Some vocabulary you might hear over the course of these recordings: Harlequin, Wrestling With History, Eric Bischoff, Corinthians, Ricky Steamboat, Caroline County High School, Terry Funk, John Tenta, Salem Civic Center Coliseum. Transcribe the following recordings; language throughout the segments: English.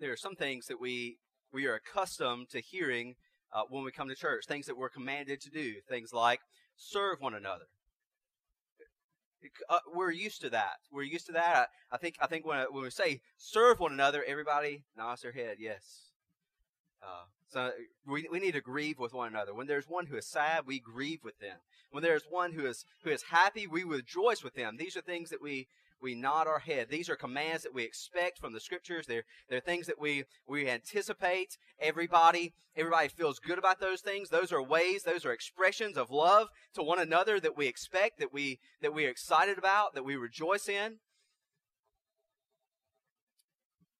there are some things that we are accustomed to hearing when we come to church, things that we're commanded to do, things like serve one another. We're used to that. We're used to that. I think when we say serve one another, everybody nods their head, yes. So we need to grieve with one another. When there's one who is sad, we grieve with them. When there's one who is happy, we rejoice with them. These are things that we nod our head. These are commands that we expect from the Scriptures. They're things that we anticipate. Everybody feels good about those things. Those are ways, those are expressions of love to one another that we expect, that we are excited about, that we rejoice in.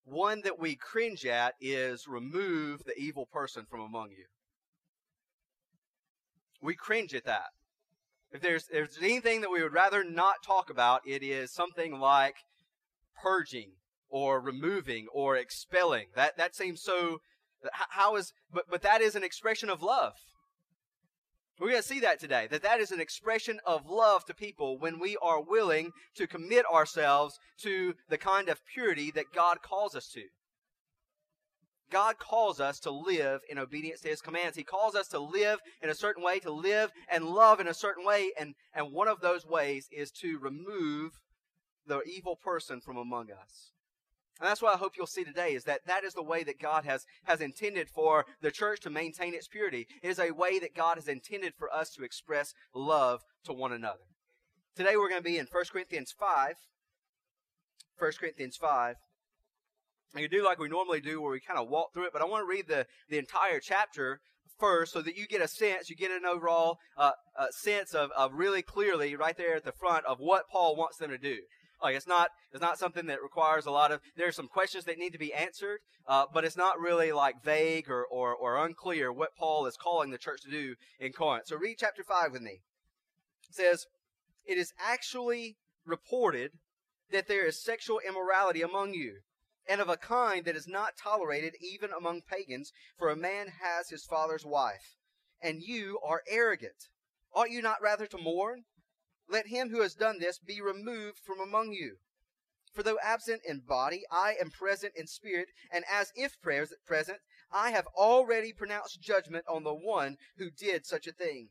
One that we cringe at is remove the evil person from among you. We cringe at that. If there's anything that we would rather not talk about, it is something like purging or removing or expelling. That seems so, but that is an expression of love. We're going to see that today, that is an expression of love to people when we are willing to commit ourselves to the kind of purity that God calls us to. God calls us to live in obedience to His commands. He calls us to live in a certain way, to live and love in a certain way, and one of those ways is to remove the evil person from among us. And that's what I hope you'll see today, is that is the way that God has intended for the church to maintain its purity. It is a way that God has intended for us to express love to one another. Today we're going to be in 1 Corinthians 5. 1 Corinthians 5. And you do like we normally do, where we kind of walk through it, but I want to read the entire chapter first so that you get a sense, you get an overall sense of really clearly right there at the front of what Paul wants them to do. Like it's not something that requires a lot of, there are some questions that need to be answered, but it's not really like vague or unclear what Paul is calling the church to do in Corinth. So read chapter 5 with me. It says, "It is actually reported that there is sexual immorality among you, and of a kind that is not tolerated even among pagans, for a man has his father's wife, and you are arrogant. Ought you not rather to mourn? Let him who has done this be removed from among you. For though absent in body, I am present in spirit, and as if present, I have already pronounced judgment on the one who did such a thing.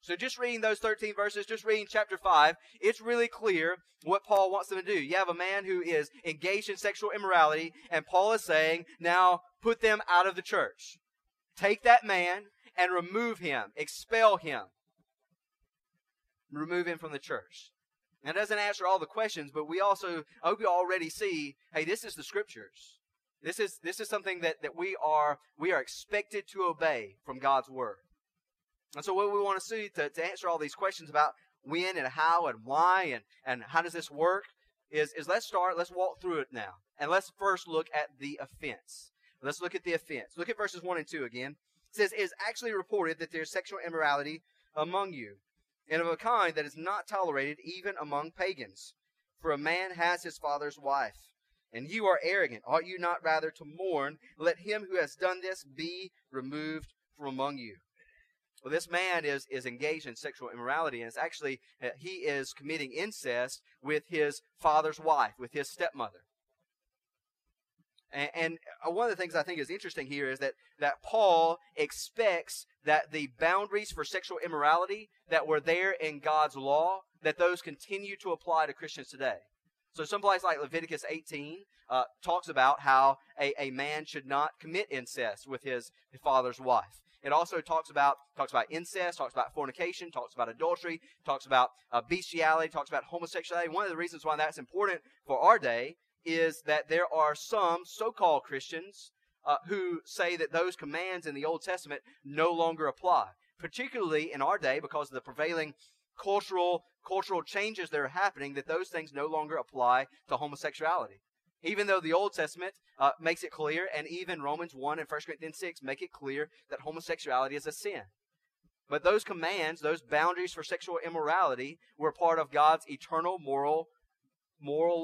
So just reading those 13 verses, just reading chapter 5, it's really clear what Paul wants them to do. You have a man who is engaged in sexual immorality, and Paul is saying, now put them out of the church. Take that man and remove him, expel him. Remove him from the church. Now, it doesn't answer all the questions, but I hope you already see, hey, this is the Scriptures. This is something that we are expected to obey from God's Word. And so what we want to see to answer all these questions about when and how and why and how does this work is let's walk through it now. And let's first look at the offense. Let's look at the offense. Look at verses 1 and 2 again. It says, "It is actually reported that there is sexual immorality among you, and of a kind that is not tolerated even among pagans. For a man has his father's wife. And you are arrogant. Ought you not rather to mourn? Let him who has done this be removed from among you." Well, this man is engaged in sexual immorality, and it's actually, he is committing incest with his father's wife, with his stepmother. And one of the things I think is interesting here is that Paul expects that the boundaries for sexual immorality that were there in God's law, that those continue to apply to Christians today. So someplace like Leviticus 18 talks about how a man should not commit incest with his father's wife. It also talks about incest, talks about fornication, talks about adultery, talks about bestiality, talks about homosexuality. One of the reasons why that's important for our day is that there are some so-called Christians who say that those commands in the Old Testament no longer apply, particularly in our day because of the prevailing cultural changes that are happening, that those things no longer apply to homosexuality. Even though the Old Testament makes it clear, and even Romans 1 and 1 Corinthians 6 make it clear that homosexuality is a sin. But those commands, those boundaries for sexual immorality were part of God's eternal moral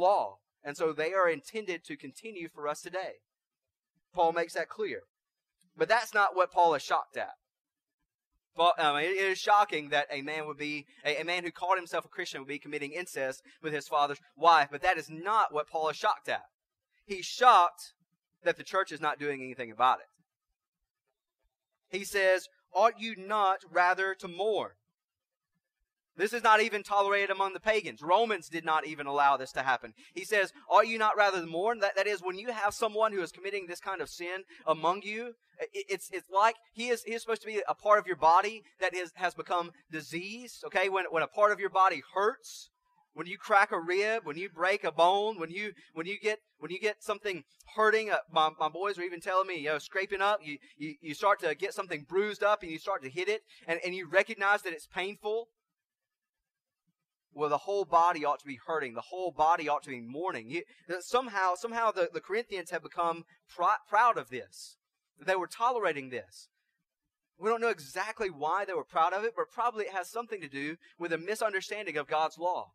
law. And so they are intended to continue for us today. Paul makes that clear. But that's not what Paul is shocked at. It is shocking that a man who called himself a Christian would be committing incest with his father's wife, but that is not what Paul is shocked at. He's shocked that the church is not doing anything about it. He says, "Ought you not rather to mourn?" This is not even tolerated among the pagans. Romans did not even allow this to happen. He says, "Ought you not rather to mourn?" That is, when you have someone who is committing this kind of sin among you, it's like he is supposed to be a part of your body that has become diseased. Okay, when a part of your body hurts, when you crack a rib, when you break a bone, when you get something hurting, my boys were even telling me, scraping up, you start to get something bruised up and you start to hit it and you recognize that it's painful. Well, the whole body ought to be hurting. The whole body ought to be mourning. Somehow the Corinthians have become proud of this. They were tolerating this. We don't know exactly why they were proud of it, but probably it has something to do with a misunderstanding of God's law.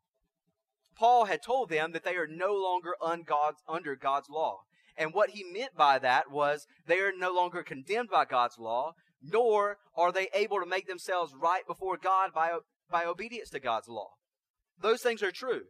Paul had told them that they are no longer under God's law. And what he meant by that was they are no longer condemned by God's law, nor are they able to make themselves right before God by obedience to God's law. Those things are true.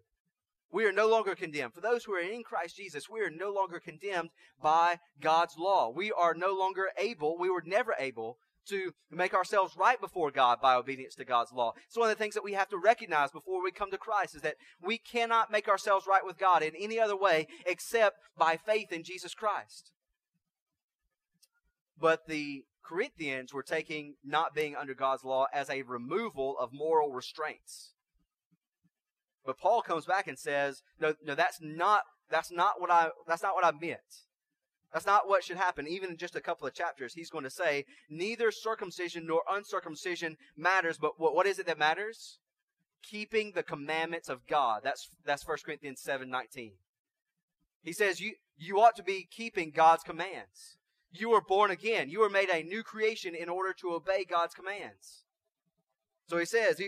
We are no longer condemned. For those who are in Christ Jesus, we are no longer condemned by God's law. We are no longer able, we were never able to make ourselves right before God by obedience to God's law. So one of the things that we have to recognize before we come to Christ is that we cannot make ourselves right with God in any other way except by faith in Jesus Christ. But the Corinthians were taking not being under God's law as a removal of moral restraints. But Paul comes back and says, "No, that's not what I meant. That's not what should happen." Even in just a couple of chapters, he's going to say, "Neither circumcision nor uncircumcision matters, but what is it that matters? Keeping the commandments of God." That's 1 Corinthians 7:19. He says, "You ought to be keeping God's commands. You were born again. You were made a new creation in order to obey God's commands." So he says,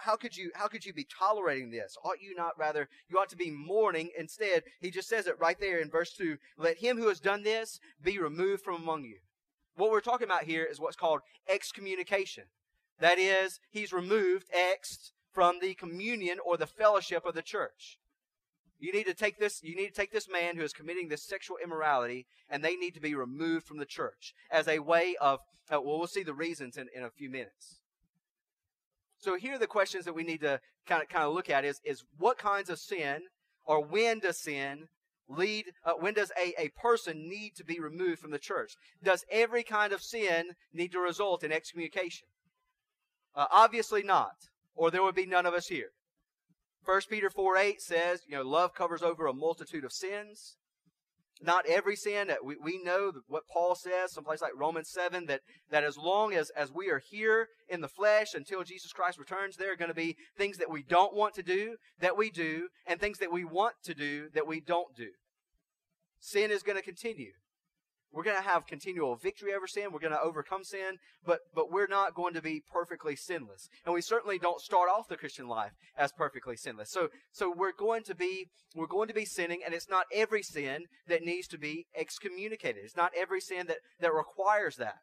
How could you be tolerating this? Ought you not rather, you ought to be mourning instead. He just says it right there in verse 2. Let him who has done this be removed from among you. What we're talking about here is what's called excommunication. That is, he's removed, exed, from the communion or the fellowship of the church. You need to take this man who is committing this sexual immorality, and they need to be removed from the church as a way of, we'll see the reasons in a few minutes. So here are the questions that we need to kind of look at is what kinds of sin, or when does sin lead, when does a person need to be removed from the church? Does every kind of sin need to result in excommunication? Obviously not, or there would be none of us here. 1 Peter 4:8 says, love covers over a multitude of sins. Not every sin. We know what Paul says, someplace like Romans 7, that as long as we are here in the flesh until Jesus Christ returns, there are going to be things that we don't want to do that we do, and things that we want to do that we don't do. Sin is going to continue. We're going to have continual victory over sin. We're going to overcome sin, but we're not going to be perfectly sinless. And we certainly don't start off the Christian life as perfectly sinless. So we're going to be sinning, and it's not every sin that needs to be excommunicated. It's not every sin that requires that.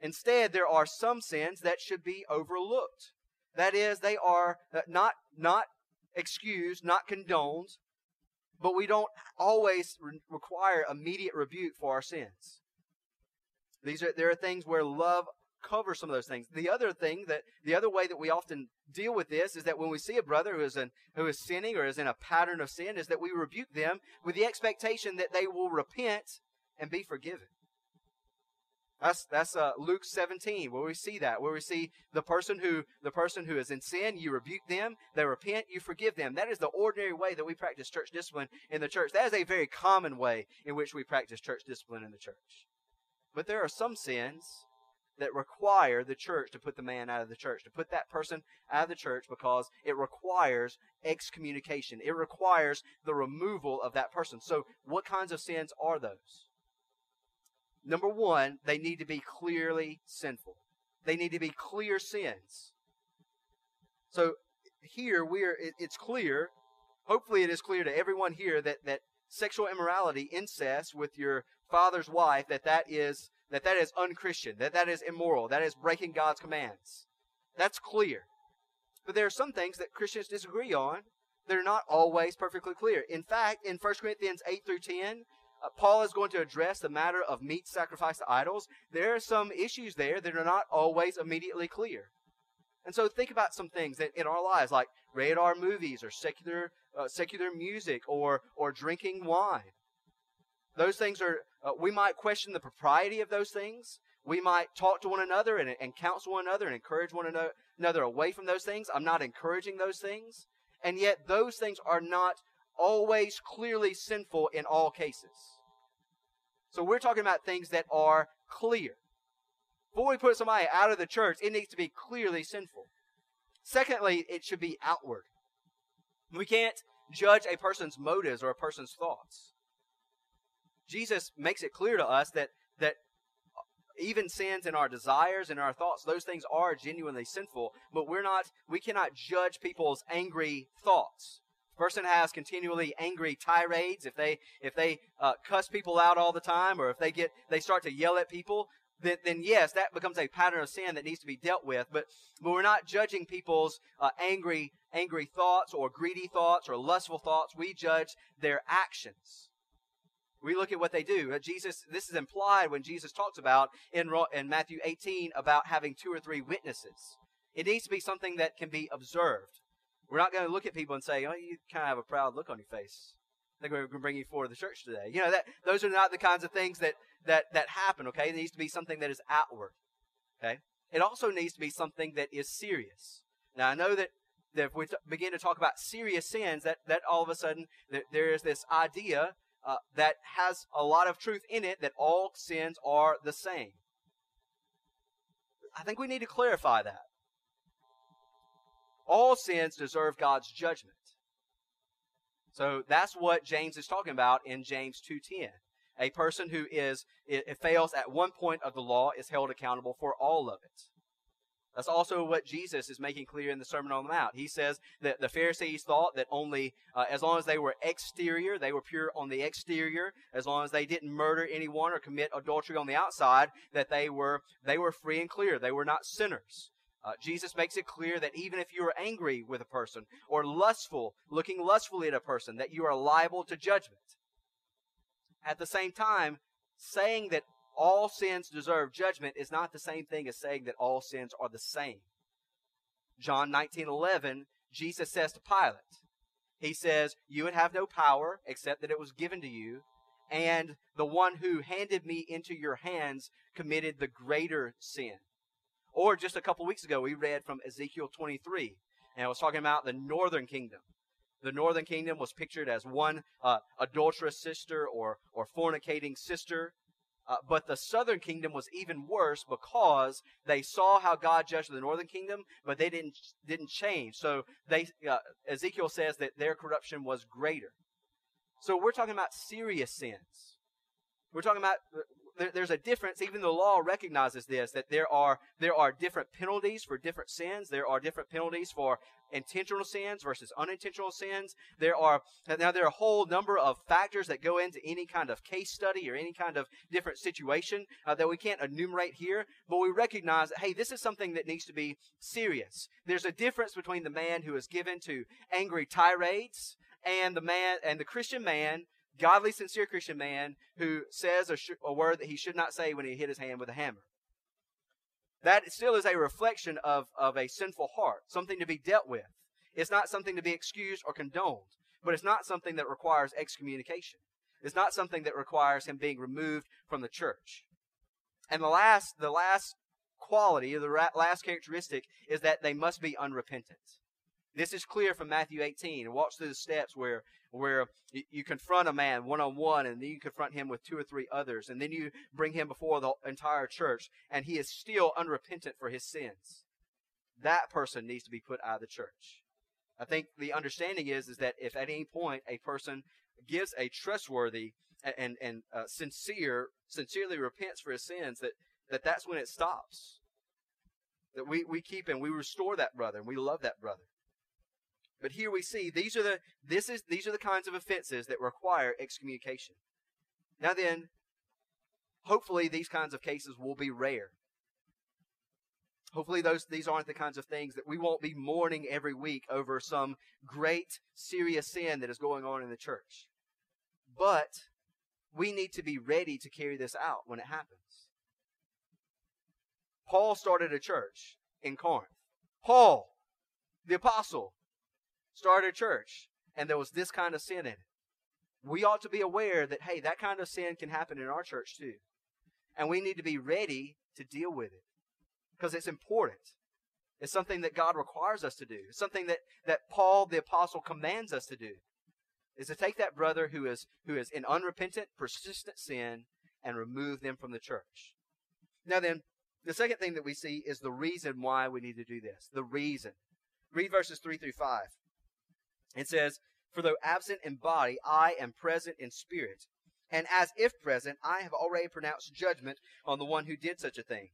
Instead, there are some sins that should be overlooked. That is, they are not excused, not condoned, but we don't always require immediate rebuke for our sins. There are things where love covers some of those things. The other way that we often deal with this is that when we see a brother who is sinning or is in a pattern of sin, is that we rebuke them with the expectation that they will repent and be forgiven. That's Luke 17, where we see that, where we see the person who is in sin, you rebuke them, they repent, you forgive them. That is the ordinary way that we practice church discipline in the church. That is a very common way in which we practice church discipline in the church. But there are some sins that require the church to put the man out of the church, to put that person out of the church, because it requires excommunication. It requires the removal of that person. So what kinds of sins are those? Number one, they need to be clearly sinful. They need to be clear sins. So here it's clear, hopefully it is clear to everyone here that sexual immorality, incest with your father's wife, that is unchristian, that is immoral, that is breaking God's commands. That's clear. But there are some things that Christians disagree on that are not always perfectly clear. In fact, in 1 Corinthians 8-10, Paul is going to address the matter of meat sacrificed to idols. There are some issues there that are not always immediately clear. And so think about some things that in our lives, like rated R movies or secular music or drinking wine. Those things are, we might question the propriety of those things. We might talk to one another and counsel one another and encourage one another away from those things. I'm not encouraging those things. And yet those things are not always clearly sinful in all cases. So we're talking about things that are clear. Before we put somebody out of the church, it needs to be clearly sinful. Secondly, it should be outward. We can't judge a person's motives or a person's thoughts. Jesus makes it clear to us that even sins in our desires and our thoughts, those things are genuinely sinful, but we cannot judge people's angry thoughts. A person has continually angry tirades. If they cuss people out all the time, or if they start to yell at people, then yes, that becomes a pattern of sin that needs to be dealt with. But we're not judging people's angry thoughts or greedy thoughts or lustful thoughts. We judge their actions. We look at what they do. This is implied when Jesus talks about in Matthew 18 about having 2 or 3 witnesses. It needs to be something that can be observed. We're not going to look at people and say, "Oh, you kind of have a proud look on your face. I think we're going to bring you forward to the church today." You know, those are not the kinds of things that happen. Okay, it needs to be something that is outward. Okay, it also needs to be something that is serious. Now, I know that if we begin to talk about serious sins, that all of a sudden there is this idea. That has a lot of truth in it, that all sins are the same. I think we need to clarify that. All sins deserve God's judgment. So that's what James is talking about in James 2:10. A person who fails at one point of the law is held accountable for all of it. That's also what Jesus is making clear in the Sermon on the Mount. He says that the Pharisees thought that only as long as they were exterior, they were pure on the exterior, as long as they didn't murder anyone or commit adultery on the outside, that they were free and clear. They were not sinners. Jesus makes it clear that even if you are angry with a person or looking lustfully at a person, that you are liable to judgment. At the same time, saying that all sins deserve judgment is not the same thing as saying that all sins are the same. John 19:11, Jesus says to Pilate, he says, "You would have no power except that it was given to you, and the one who handed me into your hands committed the greater sin." Or just a couple weeks ago, we read from Ezekiel 23, and it was talking about the northern kingdom. The northern kingdom was pictured as one adulterous sister or fornicating sister. But the southern kingdom was even worse, because they saw how God judged the northern kingdom, but they didn't change. So Ezekiel says that their corruption was greater. So we're talking about serious sins. We're talking about there's a difference. Even the law recognizes this, that there are different penalties for different sins. There are different penalties for intentional sins versus unintentional sins. There are a whole number of factors that go into any kind of case study or any kind of different situation that we can't enumerate here, but we recognize that, hey, this is something that needs to be serious. There's a difference between the man who is given to angry tirades and the man and the Christian man, godly, sincere Christian man, who says a word that he should not say when he hit his hand with a hammer. That still is a reflection of a sinful heart, something to be dealt with. It's not something to be excused or condoned, but it's not something that requires excommunication. It's not something that requires him being removed from the church. And the last quality, the last characteristic, is that they must be unrepentant. This is clear from Matthew 18. It walks through the steps where you confront a man one-on-one, and then you confront him with two or three others, and then you bring him before the entire church, and he is still unrepentant for his sins. That person needs to be put out of the church. I think the understanding is that if at any point a person gives a trustworthy and sincerely repents for his sins, that's when it stops. That we keep and we restore that brother, and we love that brother. But here we see these are the kinds of offenses that require excommunication. Now then, hopefully these kinds of cases will be rare. Hopefully these aren't the kinds of things that we won't be mourning every week over some great serious sin that is going on in the church. But we need to be ready to carry this out when it happens. Paul started a church in Corinth. Paul, the apostle, started a church, and there was this kind of sin in it. We ought to be aware that, hey, that kind of sin can happen in our church too. And we need to be ready to deal with it because it's important. It's something that God requires us to do. It's something that Paul the apostle commands us to do, is to take that brother who is in unrepentant, persistent sin and remove them from the church. Now then, the second thing that we see is the reason why we need to do this. The reason. Read verses 3-5. It says, "For though absent in body, I am present in spirit. And as if present, I have already pronounced judgment on the one who did such a thing.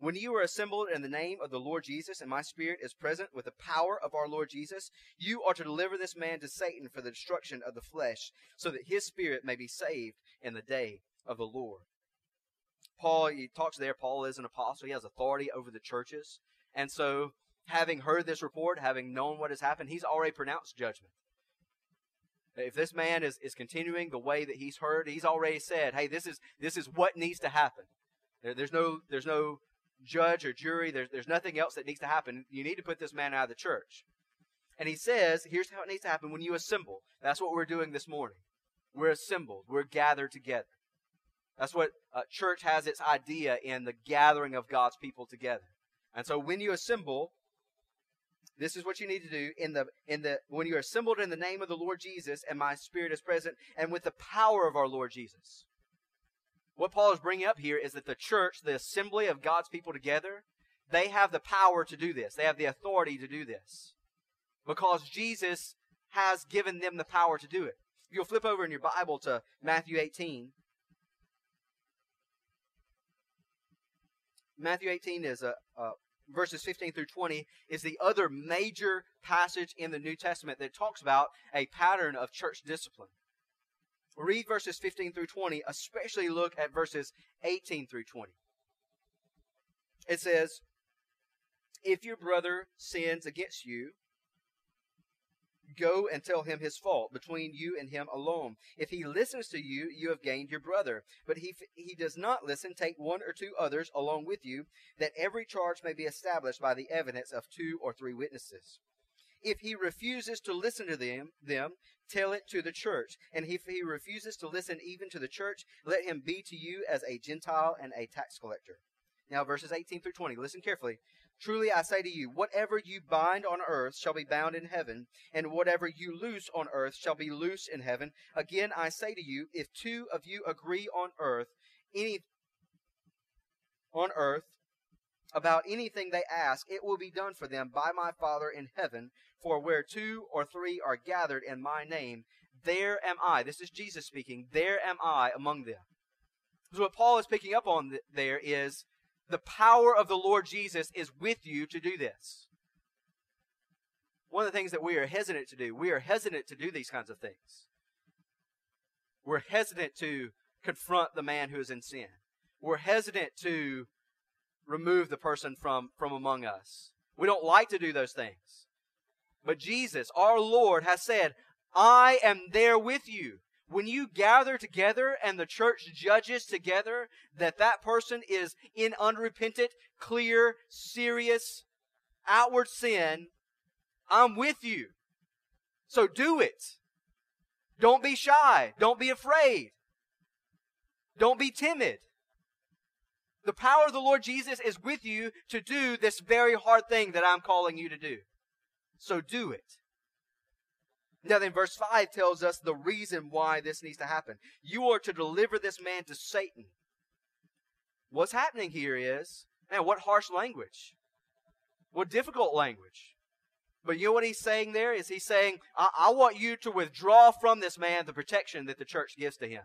When you are assembled in the name of the Lord Jesus, and my spirit is present with the power of our Lord Jesus, you are to deliver this man to Satan for the destruction of the flesh, so that his spirit may be saved in the day of the Lord." Paul, he talks there, Paul is an apostle. He has authority over the churches. And so, having heard this report, having known what has happened, he's already pronounced judgment. If this man is continuing the way that he's heard, he's already said, hey, this is what needs to happen. There's no judge or jury. There's nothing else that needs to happen. You need to put this man out of the church. And he says, here's how it needs to happen: when you assemble. That's what we're doing this morning. We're assembled. We're gathered together. That's what church has its idea in, the gathering of God's people together. And so when you assemble, this is what you need to do when you are assembled in the name of the Lord Jesus, and my spirit is present, and with the power of our Lord Jesus. What Paul is bringing up here is that the church, the assembly of God's people together, they have the power to do this. They have the authority to do this because Jesus has given them the power to do it. You'll flip over in your Bible to Matthew 18. Matthew 18 is verses 15-20 is the other major passage in the New Testament that talks about a pattern of church discipline. Read verses 15-20, especially look at verses 18-20. It says, "If your brother sins against you, go and tell him his fault between you and him alone. If he listens to you, you have gained your brother. But if he does not listen, take one or two others along with you, that every charge may be established by the evidence of two or three witnesses. If he refuses to listen to them, tell it to the church. And if he refuses to listen even to the church, let him be to you as a Gentile and a tax collector." Now, verses 18-20, listen carefully. "Truly I say to you, whatever you bind on earth shall be bound in heaven, and whatever you loose on earth shall be loosed in heaven. Again I say to you, if two of you agree on earth about anything they ask, it will be done for them by my Father in heaven. For where two or three are gathered in my name, there am I." This is Jesus speaking. "There am I among them." So what Paul is picking up on there is, the power of the Lord Jesus is with you to do this. One of the things that we are hesitant to do, we are hesitant to do these kinds of things. We're hesitant to confront the man who is in sin. We're hesitant to remove the person from among us. We don't like to do those things. But Jesus, our Lord, has said, I am there with you. When you gather together and the church judges together that person is in unrepentant, clear, serious, outward sin, I'm with you. So do it. Don't be shy. Don't be afraid. Don't be timid. The power of the Lord Jesus is with you to do this very hard thing that I'm calling you to do. So do it. Now then, verse 5 tells us the reason why this needs to happen. You are to deliver this man to Satan. What's happening here is, man, what harsh language. What difficult language. But you know what he's saying there? Is he's saying, I want you to withdraw from this man the protection that the church gives to him.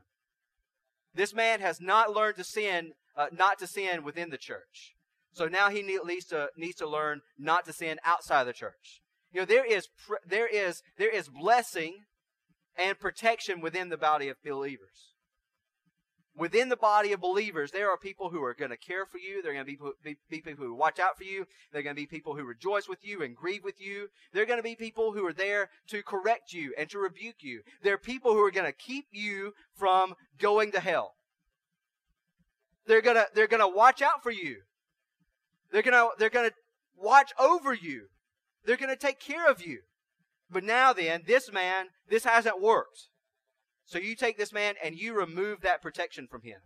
This man has not learned to sin, not to sin within the church. So now he needs to learn not to sin outside the church. You know, there is blessing and protection within the body of believers. Within the body of believers, there are people who are going to care for you. There are going to be people who watch out for you. There are going to be people who rejoice with you and grieve with you. There are going to be people who are there to correct you and to rebuke you. There are people who are going to keep you from going to hell. They're going to watch out for you. They're going to watch over you. They're going to take care of you. But now then, this hasn't worked. So you take this man and you remove that protection from him.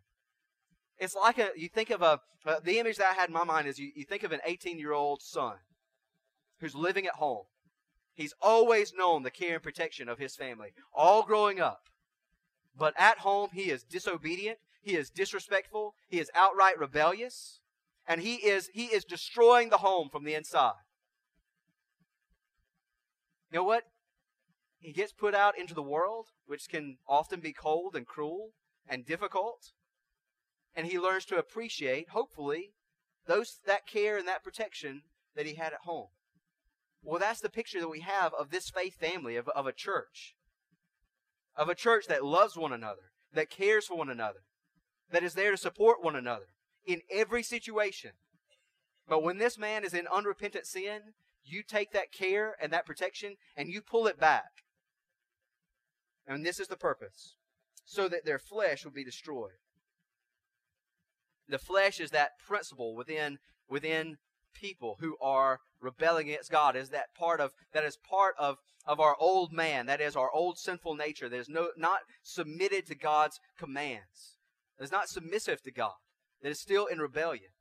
It's like the image that I had in my mind is you think of an 18-year-old son who's living at home. He's always known the care and protection of his family, all growing up. But at home, he is disobedient. He is disrespectful. He is outright rebellious. And he is destroying the home from the inside. You know what? He gets put out into the world, which can often be cold and cruel and difficult. And he learns to appreciate, hopefully, that care and that protection that he had at home. Well, that's the picture that we have of this faith family, of a church. Of a church that loves one another, that cares for one another, that is there to support one another in every situation. But when this man is in unrepentant sin, you take that care and that protection and you pull it back. And this is the purpose, so that their flesh will be destroyed. The flesh is that principle within people who are rebelling against God. Is that part of our old man? That is our old sinful nature. That is not submitted to God's commands. That is not submissive to God. That is still in rebellion.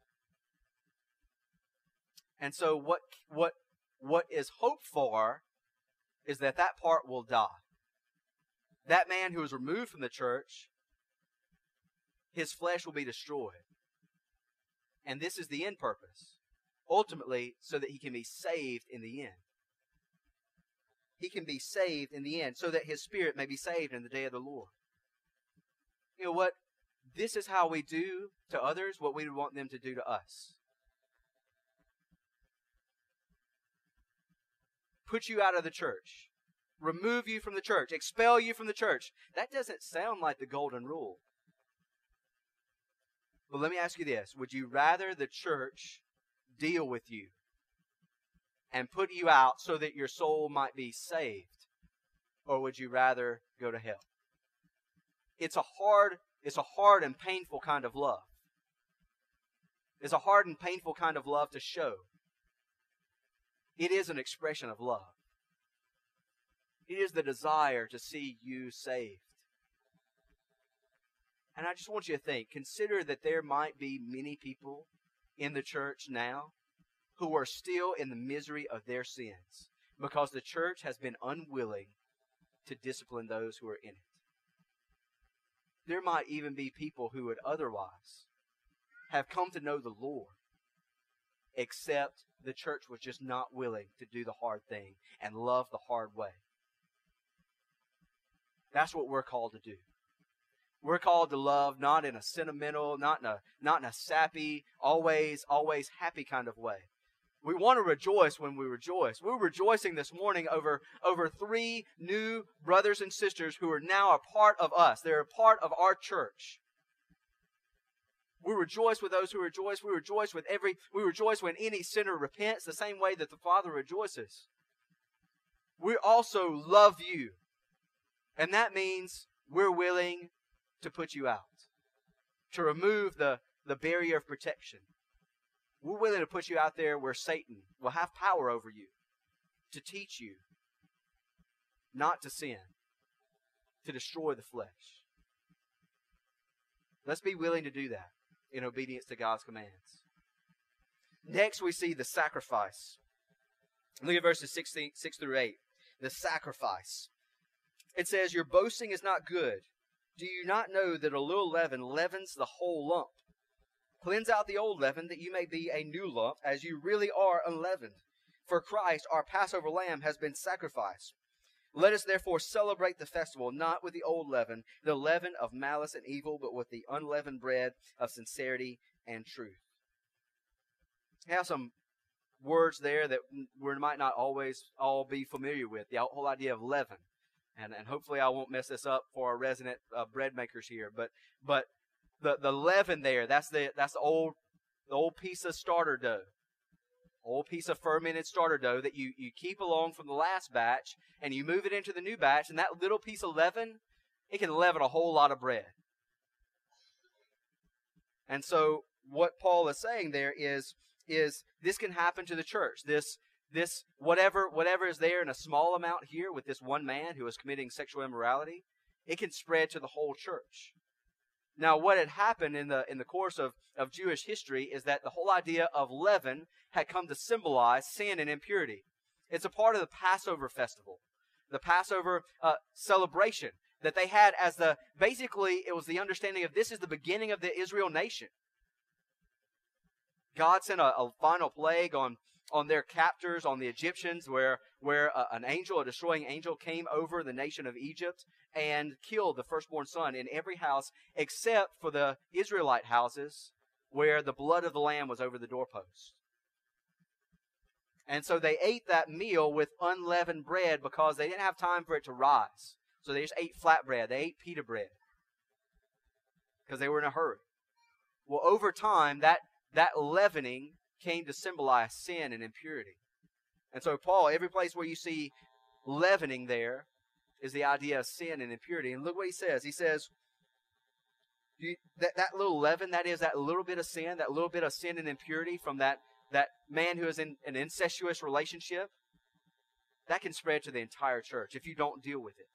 And so, what is hoped for is that part will die. That man who is removed from the church, his flesh will be destroyed. And this is the end purpose. Ultimately, so that he can be saved in the end. He can be saved in the end, so that his spirit may be saved in the day of the Lord. You know what? This is how we do to others what we would want them to do to us. Put you out of the church. Remove you from the church, expel you from the church. That doesn't sound like the golden rule. But let me ask you this. Would you rather the church deal with you and put you out so that your soul might be saved? Or would you rather go to hell? It's a hard and painful kind of love. It's a hard and painful kind of love to show. It is an expression of love. It is the desire to see you saved. And I just want you to think, consider that there might be many people in the church now who are still in the misery of their sins because the church has been unwilling to discipline those who are in it. There might even be people who would otherwise have come to know the Lord, except the church was just not willing to do the hard thing and love the hard way. That's what we're called to do. We're called to love not in a sentimental, not in a sappy, always happy kind of way. We want to rejoice when we rejoice. We're rejoicing this morning over three new brothers and sisters who are now a part of us. They're a part of our church. We rejoice with those who rejoice. We rejoice when any sinner repents, the same way that the Father rejoices. We also love you And that means we're willing to put you out, to remove the barrier of protection. We're willing to put you out there where Satan will have power over you, to teach you not to sin, to destroy the flesh. Let's be willing to do that in obedience to God's commands. Next, we see the sacrifice. Look at verses 6 through 8. The sacrifice. It says, your boasting is not good. Do you not know that a little leaven leavens the whole lump? Cleanse out the old leaven, that you may be a new lump, as you really are unleavened. For Christ, our Passover lamb, has been sacrificed. Let us therefore celebrate the festival, not with the old leaven, the leaven of malice and evil, but with the unleavened bread of sincerity and truth. I have some words there that we might not always all be familiar with, the whole idea of leaven. And hopefully I won't mess this up for our resident bread makers here. But the leaven there, that's the old piece of starter dough. Old piece of fermented starter dough that you keep along from the last batch, and you move it into the new batch, and that little piece of leaven, it can leaven a whole lot of bread. And so what Paul is saying there is this can happen to the church. This whatever is there in a small amount here with this one man who is committing sexual immorality, it can spread to the whole church. Now, what had happened in the course of Jewish history is that the whole idea of leaven had come to symbolize sin and impurity. It's a part of the Passover festival, the Passover celebration that they had as basically it was the understanding of this is the beginning of the Israel nation. God sent a final plague on their captors, on the Egyptians, where an angel, a destroying angel, came over the nation of Egypt and killed the firstborn son in every house except for the Israelite houses where the blood of the lamb was over the doorpost. And so they ate that meal with unleavened bread because they didn't have time for it to rise. So they just ate flatbread. They ate pita bread because they were in a hurry. Well, over time, that leavening came to symbolize sin and impurity. And so Paul, every place where you see leavening there is the idea of sin and impurity. And look what he says. He says, that little leaven, that is that little bit of sin, that little bit of sin and impurity from that man who is in an incestuous relationship, that can spread to the entire church if you don't deal with it.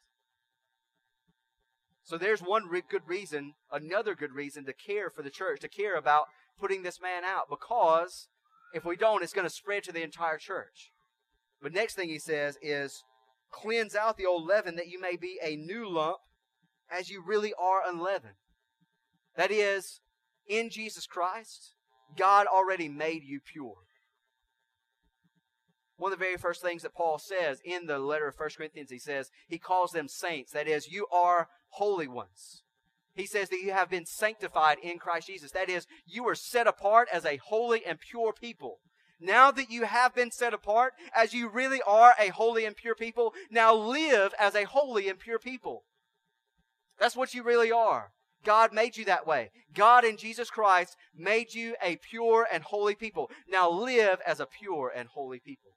So there's another good reason to care for the church, to care about putting this man out, because if we don't, it's going to spread to the entire church. But next thing he says is, cleanse out the old leaven that you may be a new lump as you really are unleavened. That is, in Jesus Christ, God already made you pure. One of the very first things that Paul says in the letter of 1 Corinthians, he says, he calls them saints. That is, you are holy ones. He says that you have been sanctified in Christ Jesus. That is, you are set apart as a holy and pure people. Now that you have been set apart, as you really are a holy and pure people, now live as a holy and pure people. That's what you really are. God made you that way. God in Jesus Christ made you a pure and holy people. Now live as a pure and holy people.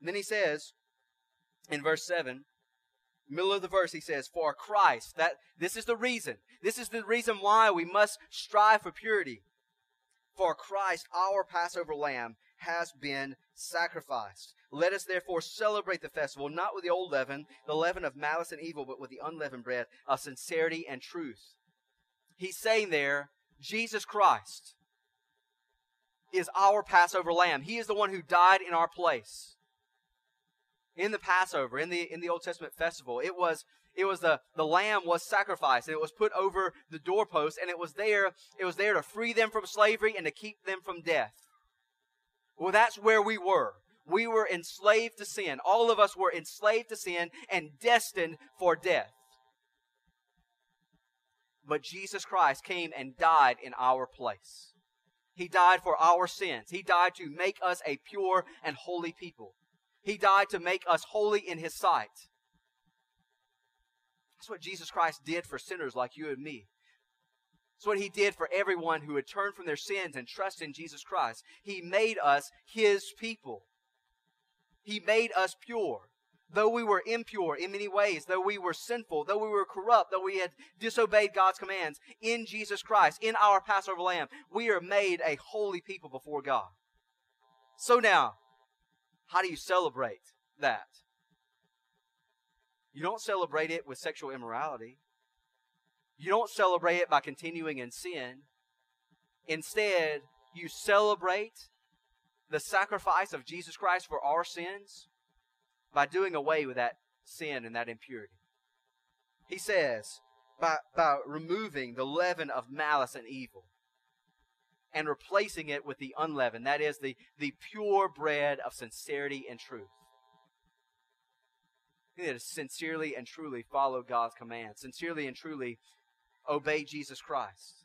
And then he says in verse 7, middle of the verse, he says, for Christ, that this is the reason. This is the reason why we must strive for purity. For Christ, our Passover lamb, has been sacrificed. Let us therefore celebrate the festival, not with the old leaven, the leaven of malice and evil, but with the unleavened bread of sincerity and truth. He's saying there, Jesus Christ is our Passover lamb. He is the one who died in our place. In the Passover, in the Old Testament festival, it was the lamb was sacrificed, and it was put over the doorpost, and it was there to free them from slavery and to keep them from death. Well, that's where we were. We were enslaved to sin. All of us were enslaved to sin and destined for death. But Jesus Christ came and died in our place. He died for our sins. He died to make us a pure and holy people. He died to make us holy in His sight. That's what Jesus Christ did for sinners like you and me. That's what He did for everyone who would turn from their sins and trust in Jesus Christ. He made us His people. He made us pure. Though we were impure in many ways, though we were sinful, though we were corrupt, though we had disobeyed God's commands, in Jesus Christ, in our Passover Lamb, we are made a holy people before God. So now, how do you celebrate that? You don't celebrate it with sexual immorality. You don't celebrate it by continuing in sin. Instead, you celebrate the sacrifice of Jesus Christ for our sins by doing away with that sin and that impurity. He says, by removing the leaven of malice and evil and replacing it with the unleavened, that is, the pure bread of sincerity and truth. He that is sincerely and truly follow God's commands, sincerely and truly obey Jesus Christ.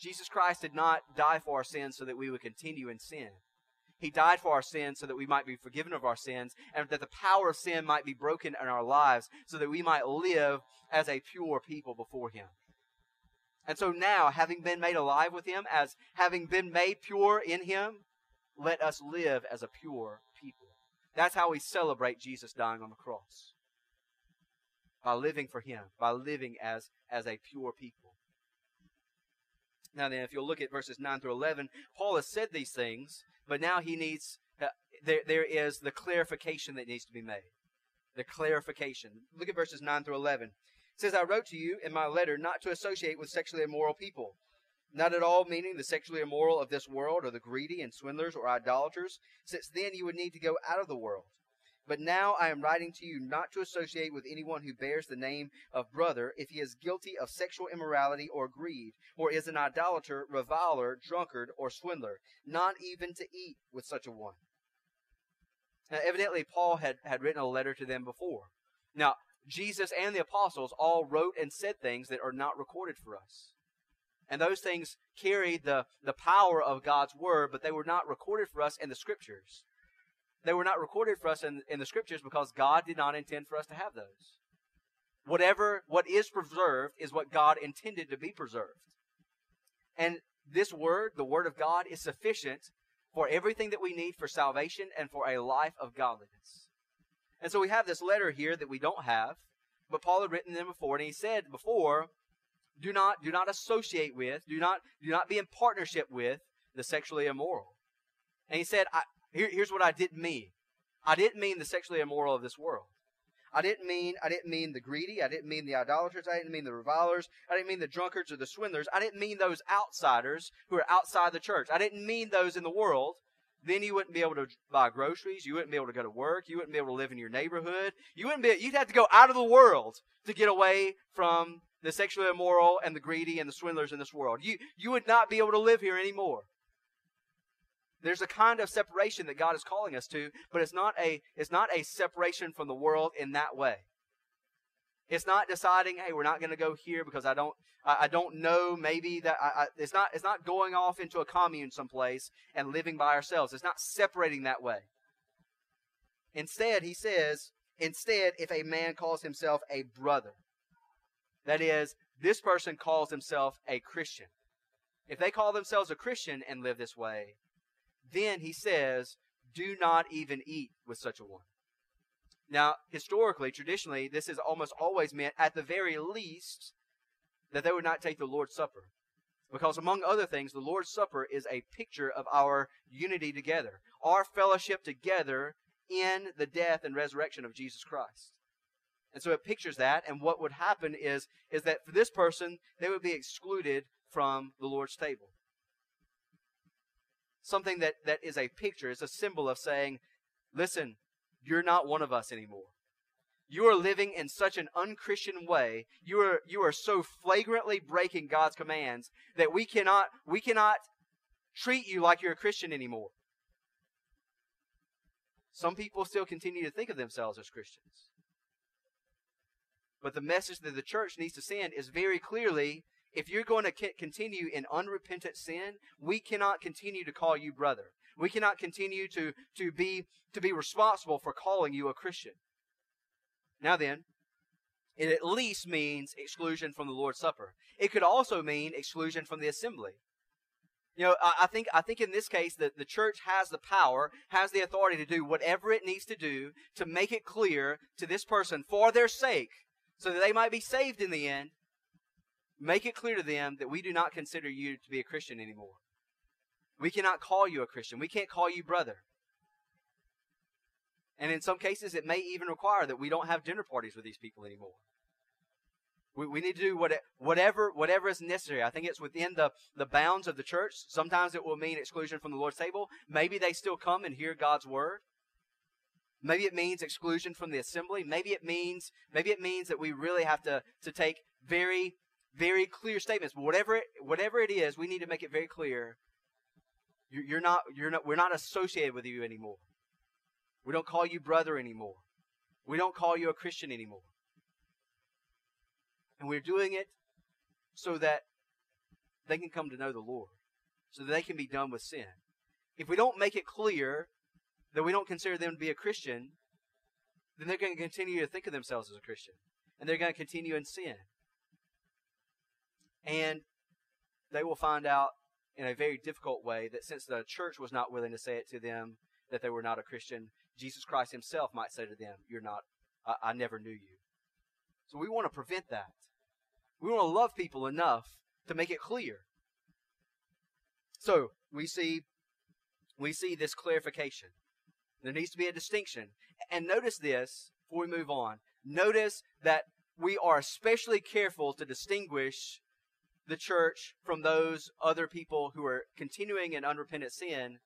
Jesus Christ did not die for our sins so that we would continue in sin. He died for our sins so that we might be forgiven of our sins and that the power of sin might be broken in our lives so that we might live as a pure people before Him. And so now, having been made alive with Him, as having been made pure in Him, let us live as a pure people. That's how we celebrate Jesus dying on the cross. By living for Him, by living as a pure people. Now then, if you'll look at verses 9 through 11, Paul has said these things, but now he needs, there is the clarification that needs to be made. The clarification. Look at verses 9 through 11. It says, I wrote to you in my letter not to associate with sexually immoral people, not at all meaning the sexually immoral of this world or the greedy and swindlers or idolaters, since then you would need to go out of the world. But now I am writing to you not to associate with anyone who bears the name of brother if he is guilty of sexual immorality or greed, or is an idolater, reviler, drunkard, or swindler, not even to eat with such a one. Now, evidently, Paul had written a letter to them before. Now, Jesus and the apostles all wrote and said things that are not recorded for us. And those things carried the power of God's word, but they were not recorded for us in the scriptures. They were not recorded for us in the scriptures because God did not intend for us to have those. What is preserved is what God intended to be preserved. And this word, the word of God, is sufficient for everything that we need for salvation and for a life of godliness. And so we have this letter here that we don't have, but Paul had written them before, and he said before, do not associate with, do not be in partnership with the sexually immoral. And he said, Here's what I didn't mean. I didn't mean the sexually immoral of this world. I didn't mean the greedy. I didn't mean the idolaters. I didn't mean the revilers. I didn't mean the drunkards or the swindlers. I didn't mean those outsiders who are outside the church. I didn't mean those in the world. Then you wouldn't be able to buy groceries. You wouldn't be able to go to work. You wouldn't be able to live in your neighborhood. You'd have to go out of the world to get away from the sexually immoral and the greedy and the swindlers in this world. You would not be able to live here anymore. There's a kind of separation that God is calling us to, but it's not a separation from the world in that way. It's not deciding, hey, we're not going to go here because I don't know, maybe that it's not going off into a commune someplace and living by ourselves. It's not separating that way. Instead, he says, if a man calls himself a brother, that is, this person calls himself a Christian. If they call themselves a Christian and live this way, then he says, do not even eat with such a one. Now, historically, traditionally, this has almost always meant, at the very least, that they would not take the Lord's Supper. Because among other things, the Lord's Supper is a picture of our unity together, our fellowship together in the death and resurrection of Jesus Christ. And so it pictures that, and what would happen is that for this person, they would be excluded from the Lord's table. Something that is a picture, is a symbol of saying, listen, you're not one of us anymore. You are living in such an unchristian way. You are so flagrantly breaking God's commands that we cannot treat you like you're a Christian anymore. Some people still continue to think of themselves as Christians. But the message that the church needs to send is very clearly, if you're going to continue in unrepentant sin, we cannot continue to call you brother. We cannot continue to be responsible for calling you a Christian. Now then, it at least means exclusion from the Lord's Supper. It could also mean exclusion from the assembly. You know, I think in this case that the church has the power, has the authority to do whatever it needs to do to make it clear to this person for their sake, so that they might be saved in the end. Make it clear to them that we do not consider you to be a Christian anymore. We cannot call you a Christian. We can't call you brother. And in some cases, it may even require that we don't have dinner parties with these people anymore. We need to do whatever is necessary. I think it's within the bounds of the church. Sometimes it will mean exclusion from the Lord's table. Maybe they still come and hear God's word. Maybe it means exclusion from the assembly. Maybe it means that we really have to take very, very clear statements. But whatever it is, we need to make it very clear. We're not associated with you anymore. We don't call you brother anymore. We don't call you a Christian anymore. And we're doing it so that they can come to know the Lord, so that they can be done with sin. If we don't make it clear that we don't consider them to be a Christian, then they're going to continue to think of themselves as a Christian, and they're going to continue in sin. And they will find out in a very difficult way that since the church was not willing to say it to them that they were not a Christian, Jesus Christ himself might say to them, "You're not, I never knew you." So we want to prevent that. We want to love people enough to make it clear. So we see this clarification. There needs to be a distinction. And notice this before we move on. Notice that we are especially careful to distinguish the church from those other people who are continuing in unrepentant sin,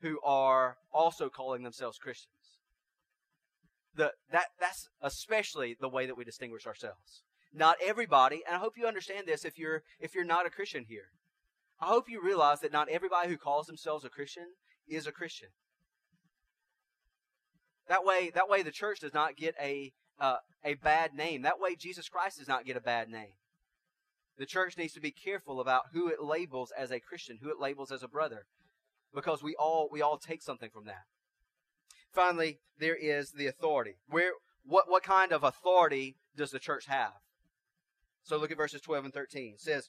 who are also calling themselves Christians. That's especially the way that we distinguish ourselves. Not everybody, and I hope you understand this if you're not a Christian here. I hope you realize that not everybody who calls themselves a Christian is a Christian. That way the church does not get a bad name. That way Jesus Christ does not get a bad name. The church needs to be careful about who it labels as a Christian, who it labels as a brother, because we all take something from that. Finally, there is the authority. What kind of authority does the church have? So look at verses 12 and 13. It says,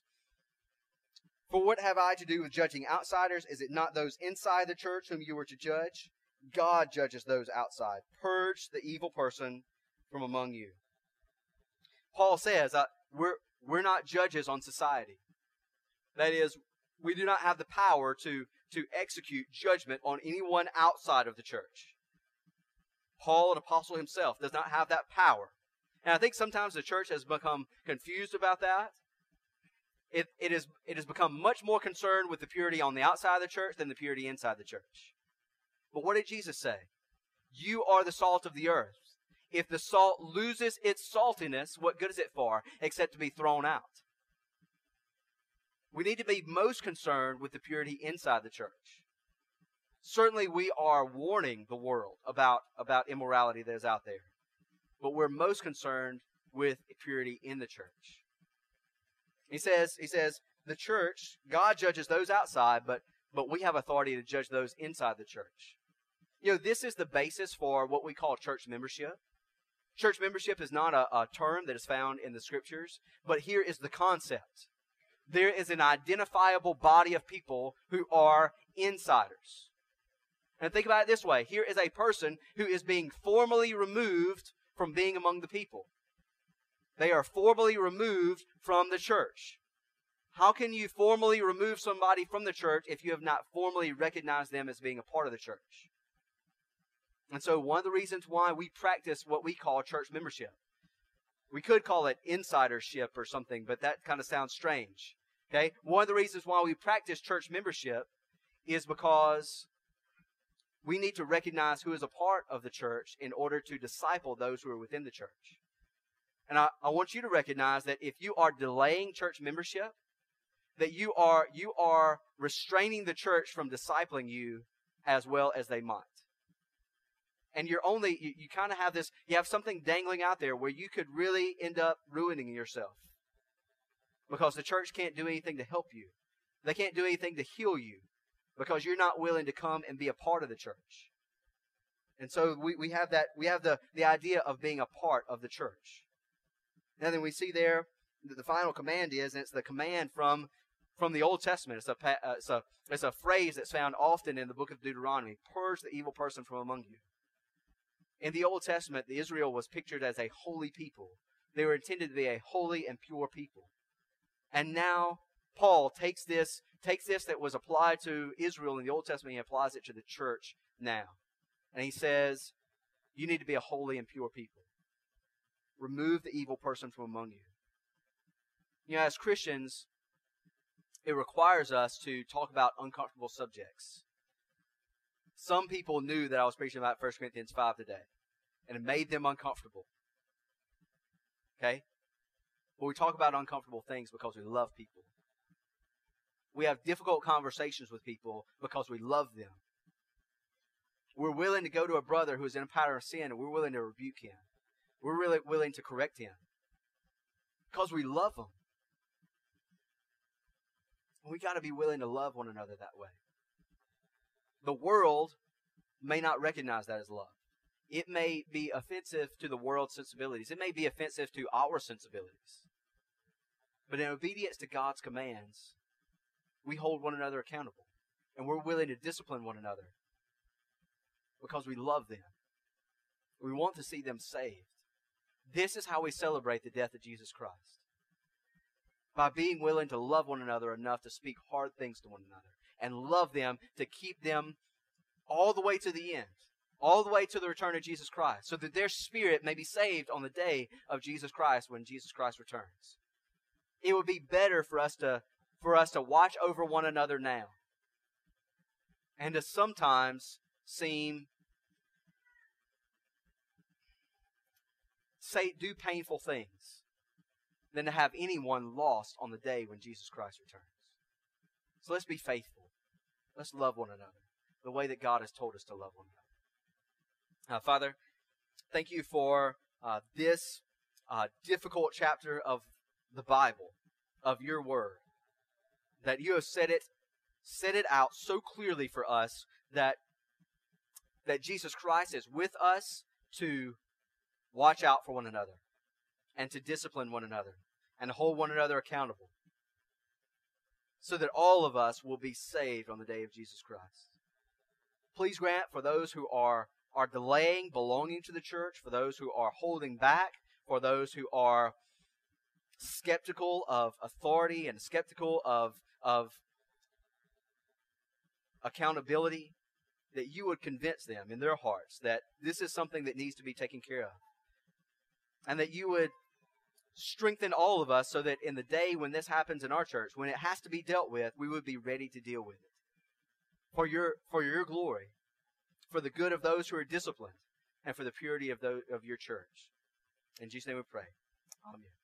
"For what have I to do with judging outsiders? Is it not those inside the church whom you were to judge? God judges those outside. Purge the evil person from among you." Paul says we're not judges on society. That is, we do not have the power to execute judgment on anyone outside of the church. Paul, an apostle himself, does not have that power. And I think sometimes the church has become confused about that. It has become much more concerned with the purity on the outside of the church than the purity inside the church. But what did Jesus say? You are the salt of the earth. If the salt loses its saltiness, what good is it for, except to be thrown out? We need to be most concerned with the purity inside the church. Certainly we are warning the world about immorality that is out there, but we're most concerned with purity in the church. He says, the church, God judges those outside, but we have authority to judge those inside the church. You know, this is the basis for what we call church membership. Church membership is not a term that is found in the scriptures, but here is the concept. There is an identifiable body of people who are insiders. And think about it this way. Here is a person who is being formally removed from being among the people. They are formally removed from the church. How can you formally remove somebody from the church if you have not formally recognized them as being a part of the church? And so one of the reasons why we practice what we call church membership. We could call it insidership or something, but that kind of sounds strange. Okay? One of the reasons why we practice church membership is because we need to recognize who is a part of the church in order to disciple those who are within the church. And I want you to recognize that if you are delaying church membership, that you are restraining the church from discipling you as well as they might. And you kind of have this, you have something dangling out there where you could really end up ruining yourself, because the church can't do anything to help you. They can't do anything to heal you because you're not willing to come and be a part of the church. And so we have the idea of being a part of the church. Now then we see there that the final command is, and it's the command from from the Old Testament. It's a phrase that's found often in the book of Deuteronomy. Purge the evil person from among you. In the Old Testament, Israel was pictured as a holy people. They were intended to be a holy and pure people. And now Paul takes this that was applied to Israel in the Old Testament, and he applies it to the church now. And he says, you need to be a holy and pure people. Remove the evil person from among you. You know, as Christians, it requires us to talk about uncomfortable subjects. Some people knew that I was preaching about 1 Corinthians 5 today, and it made them uncomfortable. Okay? But we talk about uncomfortable things because we love people. We have difficult conversations with people because we love them. We're willing to go to a brother who is in a pattern of sin, and we're willing to rebuke him. We're really willing to correct him because we love him. We got to be willing to love one another that way. The world may not recognize that as love. It may be offensive to the world's sensibilities. It may be offensive to our sensibilities. But in obedience to God's commands, we hold one another accountable. And we're willing to discipline one another because we love them. We want to see them saved. This is how we celebrate the death of Jesus Christ. By being willing to love one another enough to speak hard things to one another. And love them to keep them all the way to the end. All the way to the return of Jesus Christ. So that their spirit may be saved on the day of Jesus Christ when Jesus Christ returns. It would be better for us to watch over one another now. And to sometimes do painful things than to have anyone lost on the day when Jesus Christ returns. So let's be faithful. Let's love one another the way that God has told us to love one another. Father, thank you for this difficult chapter of the Bible, of your word, that you have set it out so clearly for us that Jesus Christ is with us to watch out for one another, and to discipline one another, and hold one another accountable, so that all of us will be saved on the day of Jesus Christ. Please grant for those who are delaying belonging to the church, for those who are holding back, for those who are skeptical of authority and skeptical of accountability, that you would convince them in their hearts that this is something that needs to be taken care of. And that you would strengthen all of us so that in the day when this happens in our church, when it has to be dealt with, we would be ready to deal with it. For your glory, for the good of those who are disciplined, and for the purity of your church. In Jesus' name we pray. Amen.